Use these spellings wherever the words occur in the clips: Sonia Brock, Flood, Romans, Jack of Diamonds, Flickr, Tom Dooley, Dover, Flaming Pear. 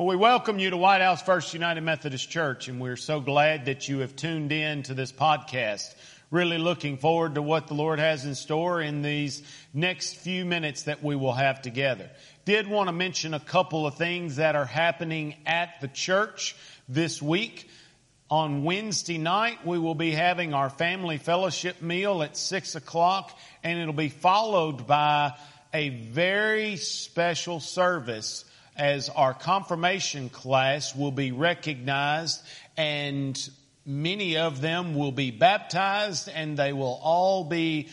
Well, we welcome you to White House First United Methodist Church, and we're so glad that you have tuned in to this podcast. Really looking forward to what the Lord has in store in these next few minutes that we will have together. Did want to mention a couple of things that are happening at the church this week. On Wednesday night, we will be having our family fellowship meal at 6 o'clock, and it'll be followed by a very special service as our confirmation class will be recognized, and many of them will be baptized, and they will all be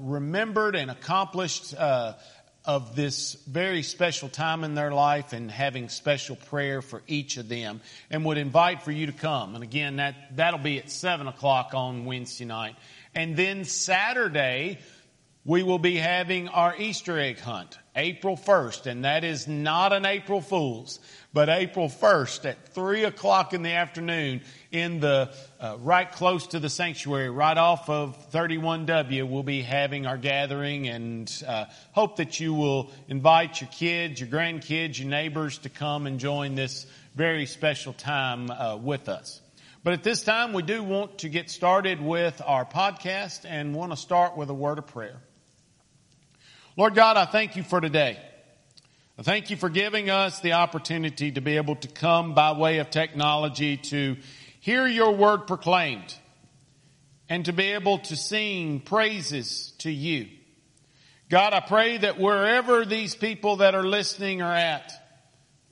remembered and accomplished of this very special time in their life, and having special prayer for each of them, and would invite for you to come. And again, that'll be at 7 o'clock on Wednesday night. And then Saturday, we will be having our Easter egg hunt, April 1st, and that is not an April Fool's, but April 1st at 3 o'clock in the afternoon in the, right close to the sanctuary, right off of 31W, we'll be having our gathering, and hope that you will invite your kids, your grandkids, your neighbors to come and join this very special time with us. But at this time, we do want to get started with our podcast and want to start with a word of prayer. Lord God, I thank you for today. I thank you for giving us the opportunity to be able to come by way of technology to hear your word proclaimed and to be able to sing praises to you. God, I pray that wherever these people that are listening are at,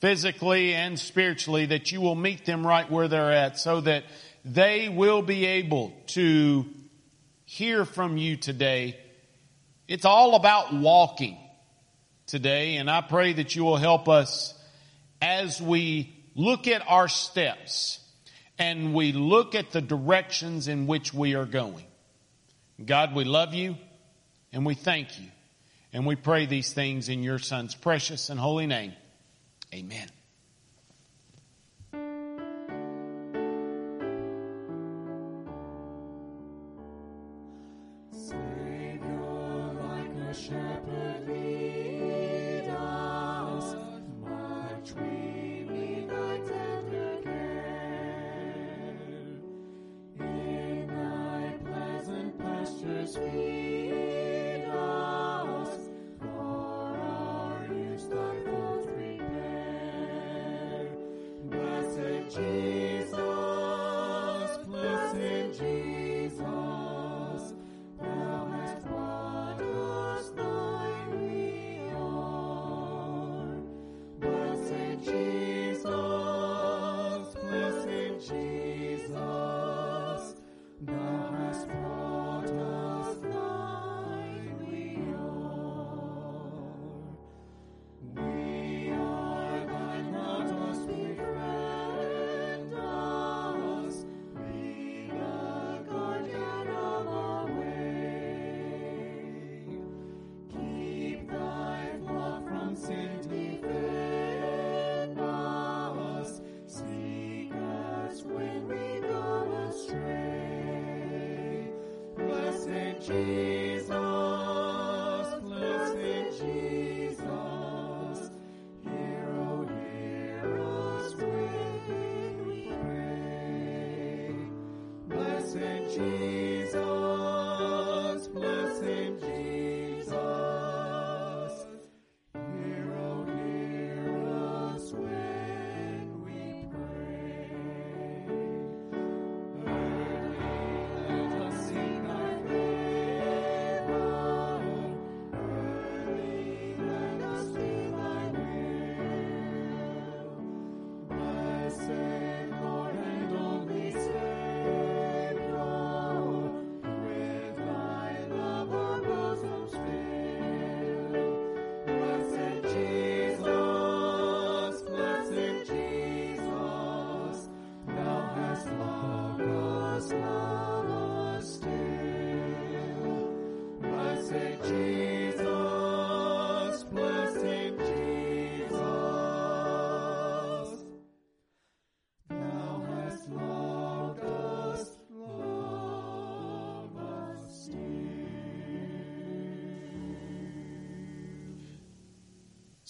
physically and spiritually, that you will meet them right where they're at so that they will be able to hear from you today. It's all about walking today, and I pray that you will help us as we look at our steps and we look at the directions in which we are going. God, we love you and we thank you, and we pray these things in your Son's precious and holy name. Amen.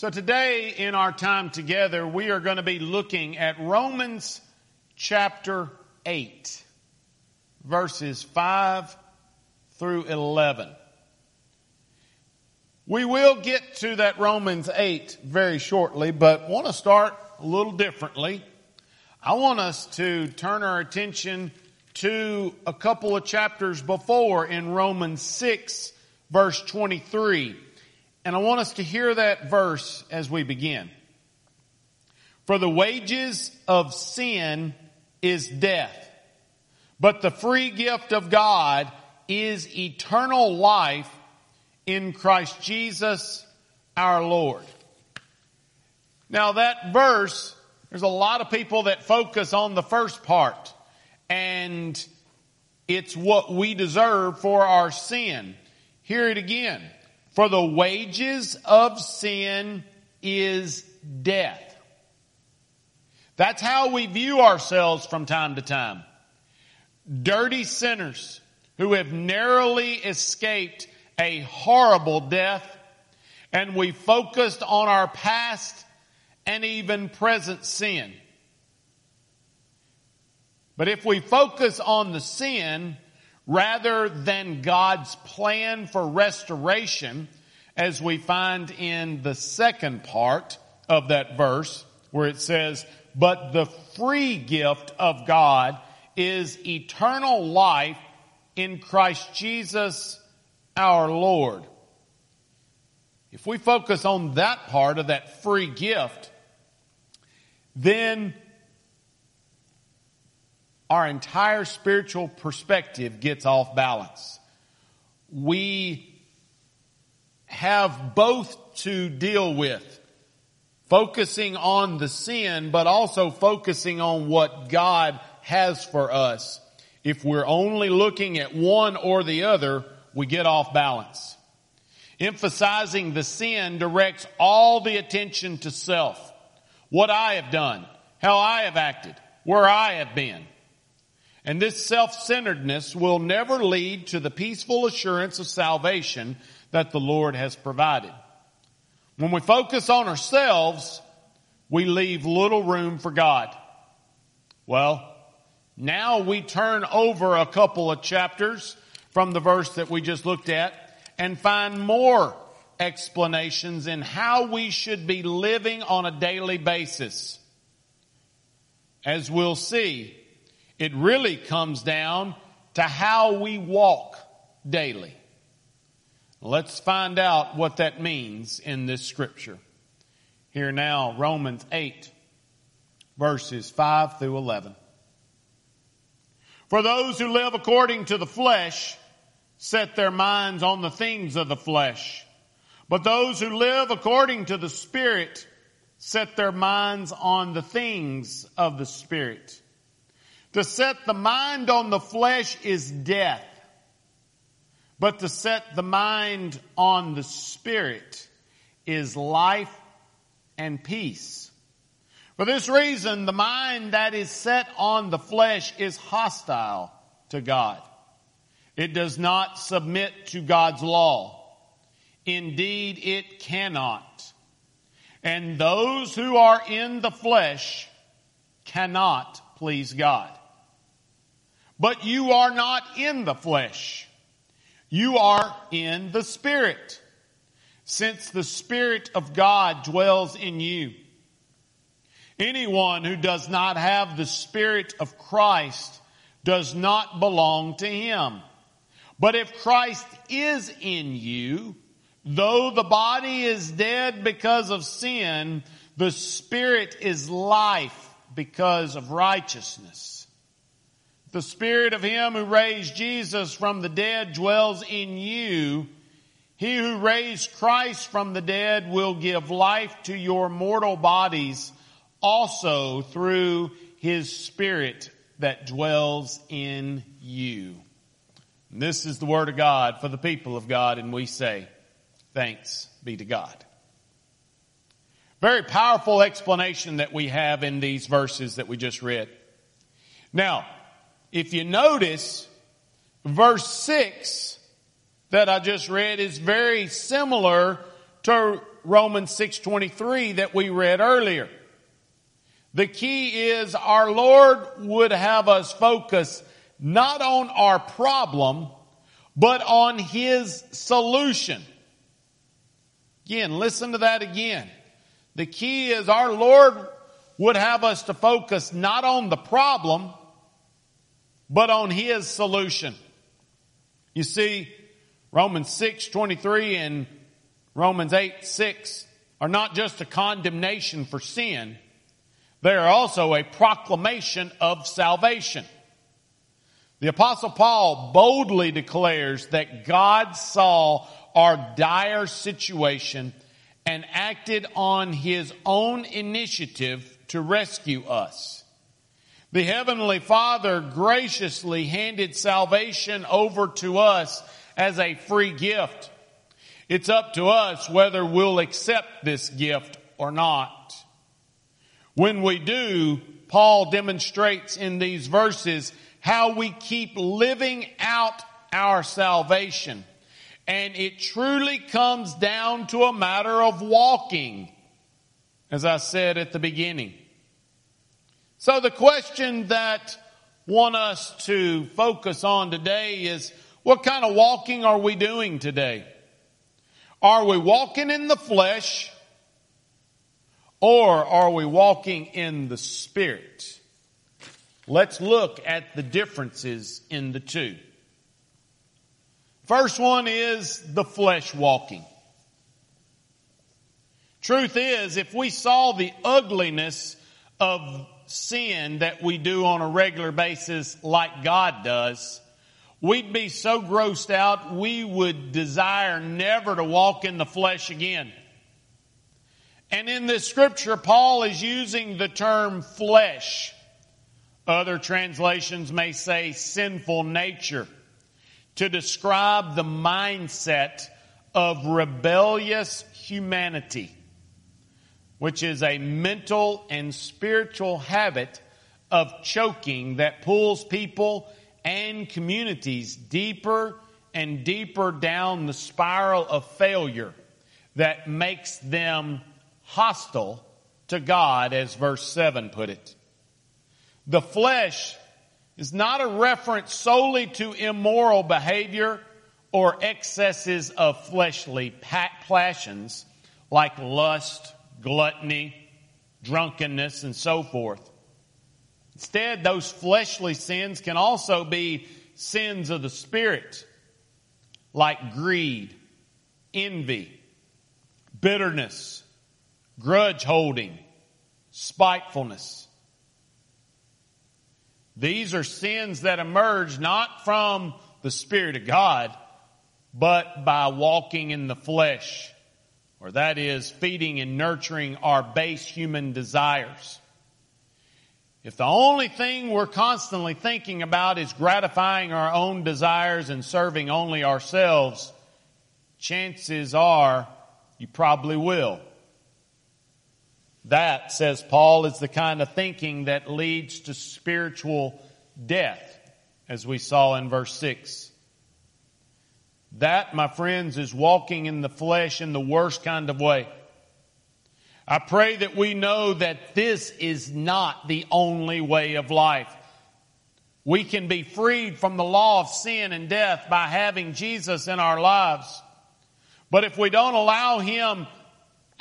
So today in our time together, we are going to be looking at Romans chapter 8, verses 5 through 11. We will get to that Romans 8 very shortly, but want to start a little differently. I want us to turn our attention to a couple of chapters before in Romans 6, verse 23. And I want us to hear that verse as we begin. For the wages of sin is death, but the free gift of God is eternal life in Christ Jesus our Lord. Now that verse, there's a lot of people that focus on the first part, and it's what we deserve for our sin. Hear it again. For the wages of sin is death. That's how we view ourselves from time to time. Dirty sinners who have narrowly escaped a horrible death, and we focused on our past and even present sin. But if we focus on the sin rather than God's plan for restoration, as we find in the second part of that verse, where it says, but the free gift of God is eternal life in Christ Jesus our Lord. If we focus on that part of that free gift, then our entire spiritual perspective gets off balance. We have both to deal with, focusing on the sin, but also focusing on what God has for us. If we're only looking at one or the other, we get off balance. Emphasizing the sin directs all the attention to self. What I have done, how I have acted, where I have been. And this self-centeredness will never lead to the peaceful assurance of salvation that the Lord has provided. When we focus on ourselves, we leave little room for God. Well, now we turn over a couple of chapters from the verse that we just looked at and find more explanations in how we should be living on a daily basis. As we'll see, it really comes down to how we walk daily. Let's find out what that means in this scripture. Here now, Romans 8, verses 5 through 11. For those who live according to the flesh set their minds on the things of the flesh, but those who live according to the Spirit set their minds on the things of the Spirit. To set the mind on the flesh is death, but to set the mind on the Spirit is life and peace. For this reason, the mind that is set on the flesh is hostile to God. It does not submit to God's law. Indeed, it cannot. And those who are in the flesh cannot please God. But you are not in the flesh. You are in the Spirit, since the Spirit of God dwells in you. Anyone who does not have the Spirit of Christ does not belong to Him. But if Christ is in you, though the body is dead because of sin, the Spirit is life because of righteousness. The Spirit of Him who raised Jesus from the dead dwells in you. He who raised Christ from the dead will give life to your mortal bodies also through His Spirit that dwells in you. And this is the Word of God for the people of God, and we say, thanks be to God. Very powerful explanation that we have in these verses that we just read. Now, if you notice, verse 6 that I just read is very similar to Romans 6:23 that we read earlier. The key is our Lord would have us focus not on our problem, but on His solution. Again, listen to that again. The key is our Lord would have us to focus not on the problem, but on His solution. You see, Romans 6:23 and Romans 8:6 are not just a condemnation for sin, they are also a proclamation of salvation. The Apostle Paul boldly declares that God saw our dire situation and acted on His own initiative to rescue us. The Heavenly Father graciously handed salvation over to us as a free gift. It's up to us whether we'll accept this gift or not. When we do, Paul demonstrates in these verses how we keep living out our salvation. And it truly comes down to a matter of walking, as I said at the beginning. So the question that I want us to focus on today is, what kind of walking are we doing today? Are we walking in the flesh, or are we walking in the Spirit? Let's look at the differences in the two. First one is the flesh walking. Truth is, if we saw the ugliness of sin that we do on a regular basis like God does, we'd be so grossed out we would desire never to walk in the flesh again. And in this scripture, Paul is using the term flesh. Other translations may say sinful nature, to describe the mindset of rebellious humanity, which is a mental and spiritual habit of choking that pulls people and communities deeper and deeper down the spiral of failure that makes them hostile to God, as verse 7 put it. The flesh is not a reference solely to immoral behavior or excesses of fleshly passions like lust, gluttony, drunkenness, and so forth. Instead, those fleshly sins can also be sins of the Spirit, like greed, envy, bitterness, grudge holding, spitefulness. These are sins that emerge not from the Spirit of God, but by walking in the flesh, or that is, feeding and nurturing our base human desires. If the only thing we're constantly thinking about is gratifying our own desires and serving only ourselves, chances are you probably will. That, says Paul, is the kind of thinking that leads to spiritual death, as we saw in verse 6. That, my friends, is walking in the flesh in the worst kind of way. I pray that we know that this is not the only way of life. We can be freed from the law of sin and death by having Jesus in our lives. But if we don't allow Him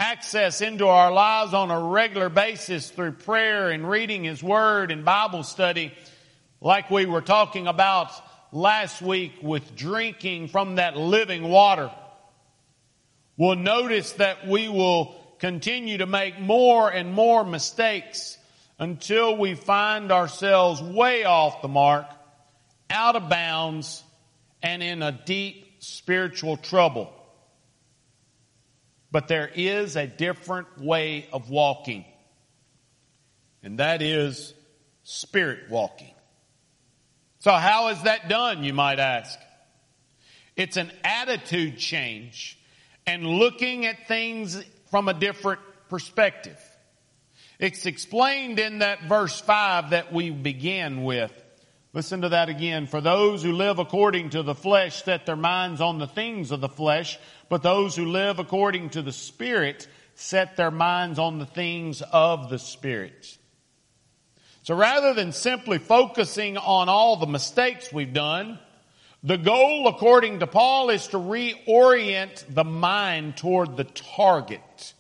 access into our lives on a regular basis through prayer and reading His Word and Bible study, like we were talking about last week with drinking from that living water, we'll notice that we will continue to make more and more mistakes until we find ourselves way off the mark, out of bounds, and in a deep spiritual trouble. But there is a different way of walking, and that is Spirit walking. So how is that done, you might ask? It's an attitude change and looking at things from a different perspective. It's explained in that verse 5 that we began with. Listen to that again. For those who live according to the flesh set their minds on the things of the flesh, but those who live according to the Spirit set their minds on the things of the Spirit. So rather than simply focusing on all the mistakes we've done, the goal, according to Paul, is to reorient the mind toward the target.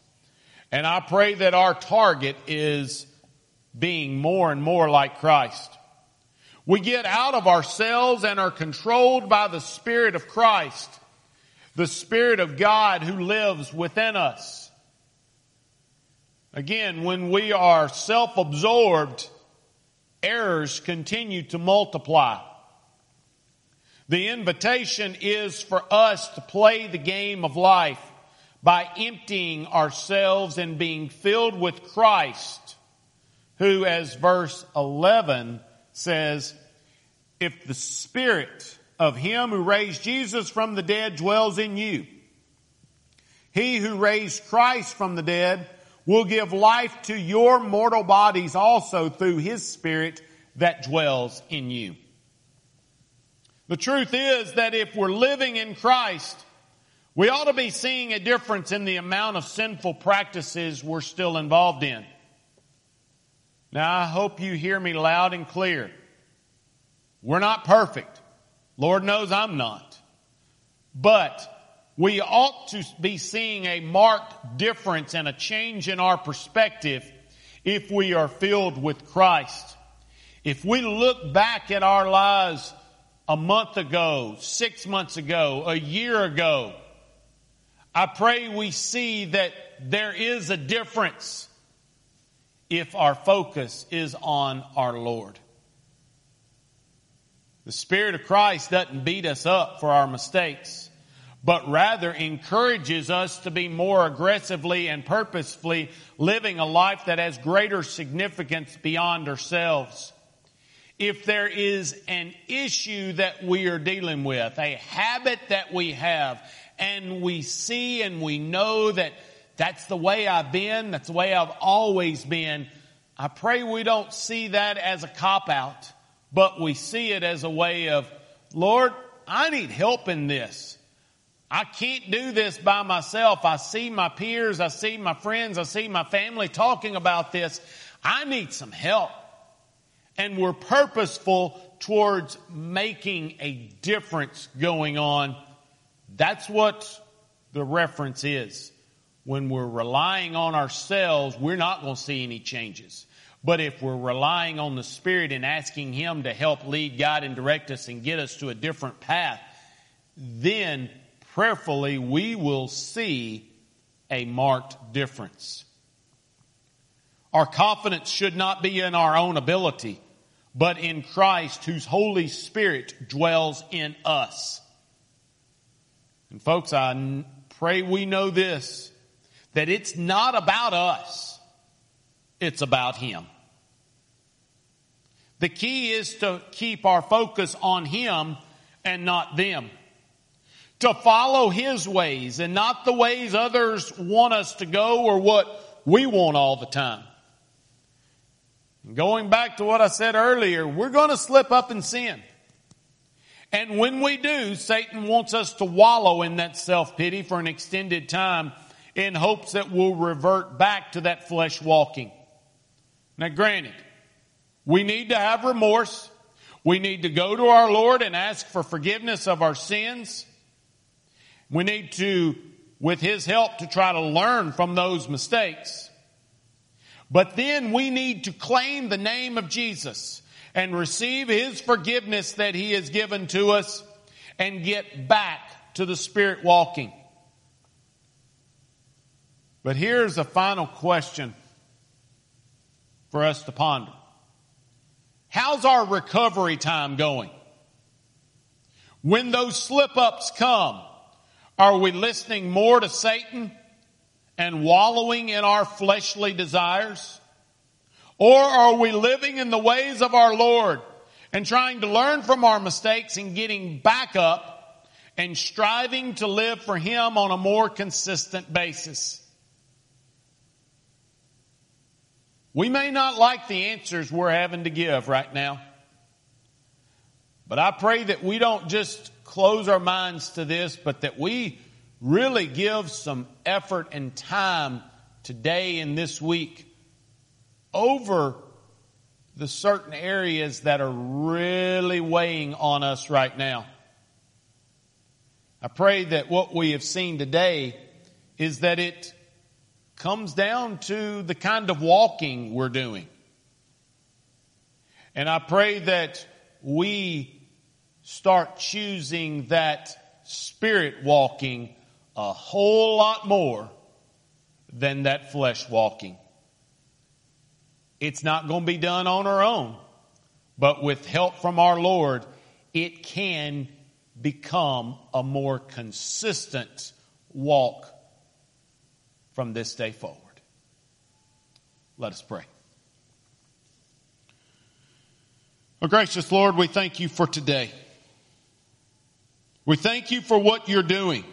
And I pray that our target is being more and more like Christ. We get out of ourselves and are controlled by the Spirit of Christ, the Spirit of God who lives within us. Again, when we are self-absorbed, errors continue to multiply. The invitation is for us to play the game of life by emptying ourselves and being filled with Christ, who, as verse 11 says, if the Spirit of Him who raised Jesus from the dead dwells in you, He who raised Christ from the dead will give life to your mortal bodies also through His Spirit that dwells in you. The truth is that if we're living in Christ, we ought to be seeing a difference in the amount of sinful practices we're still involved in. Now, I hope you hear me loud and clear. We're not perfect. Lord knows I'm not. But we ought to be seeing a marked difference and a change in our perspective if we are filled with Christ. If we look back at our lives a month ago, 6 months ago, a year ago, I pray we see that there is a difference if our focus is on our Lord. The Spirit of Christ doesn't beat us up for our mistakes, but rather encourages us to be more aggressively and purposefully living a life that has greater significance beyond ourselves. If there is an issue that we are dealing with, a habit that we have, and we see and we know that that's the way I've been, that's the way I've always been, I pray we don't see that as a cop-out, but we see it as a way of, Lord, I need help in this. I can't do this by myself. I see my peers, I see my friends, I see my family talking about this. I need some help. And we're purposeful towards making a difference going on. That's what the reference is. When we're relying on ourselves, we're not going to see any changes. But if we're relying on the Spirit and asking Him to help lead, guide, and direct us and get us to a different path, then prayerfully we will see a marked difference. Our confidence should not be in our own ability, but in Christ, whose Holy Spirit dwells in us. And folks, I pray we know this, that it's not about us, it's about Him. The key is to keep our focus on Him and not them. To follow His ways and not the ways others want us to go or what we want all the time. And going back to what I said earlier, we're going to slip up in sin. And when we do, Satan wants us to wallow in that self-pity for an extended time, in hopes that we'll revert back to that flesh walking. Now granted, we need to have remorse. We need to go to our Lord and ask for forgiveness of our sins. We need to, with His help, to try to learn from those mistakes. But then we need to claim the name of Jesus and receive His forgiveness that He has given to us and get back to the Spirit walking. But here's a final question for us to ponder. How's our recovery time going? When those slip-ups come, are we listening more to Satan and wallowing in our fleshly desires? Or are we living in the ways of our Lord and trying to learn from our mistakes and getting back up and striving to live for Him on a more consistent basis? We may not like the answers we're having to give right now. But I pray that we don't just close our minds to this, but that we really give some effort and time today and this week over the certain areas that are really weighing on us right now. I pray that what we have seen today is that it comes down to the kind of walking we're doing. And I pray that we start choosing that spirit walking a whole lot more than that flesh walking. It's not going to be done on our own, but with help from our Lord, it can become a more consistent walk from this day forward. Let us pray. Oh, gracious Lord, we thank you for today. We thank you for what you're doing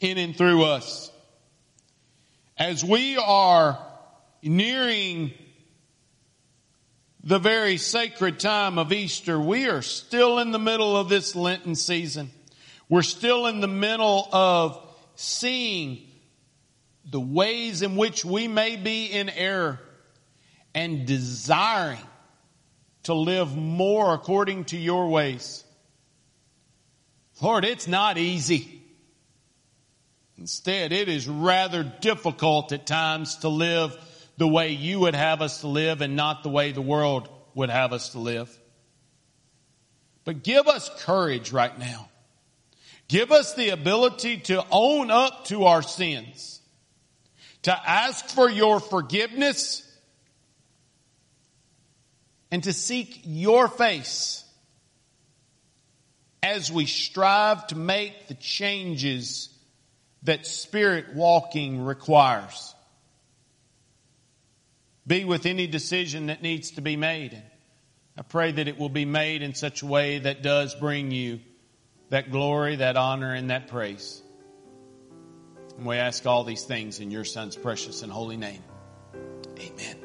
in and through us. As we are nearing the very sacred time of Easter, we are still in the middle of this Lenten season. We're still in the middle of seeing the ways in which we may be in error and desiring to live more according to your ways. Lord, it's not easy. Instead, it is rather difficult at times to live the way you would have us to live and not the way the world would have us to live. But give us courage right now. Give us the ability to own up to our sins, to ask for your forgiveness, and to seek your face as we strive to make the changes that spirit walking requires. Be with any decision that needs to be made. And I pray that it will be made in such a way that does bring you that glory, that honor, and that praise. And we ask all these things in your Son's precious and holy name. Amen.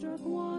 struck one.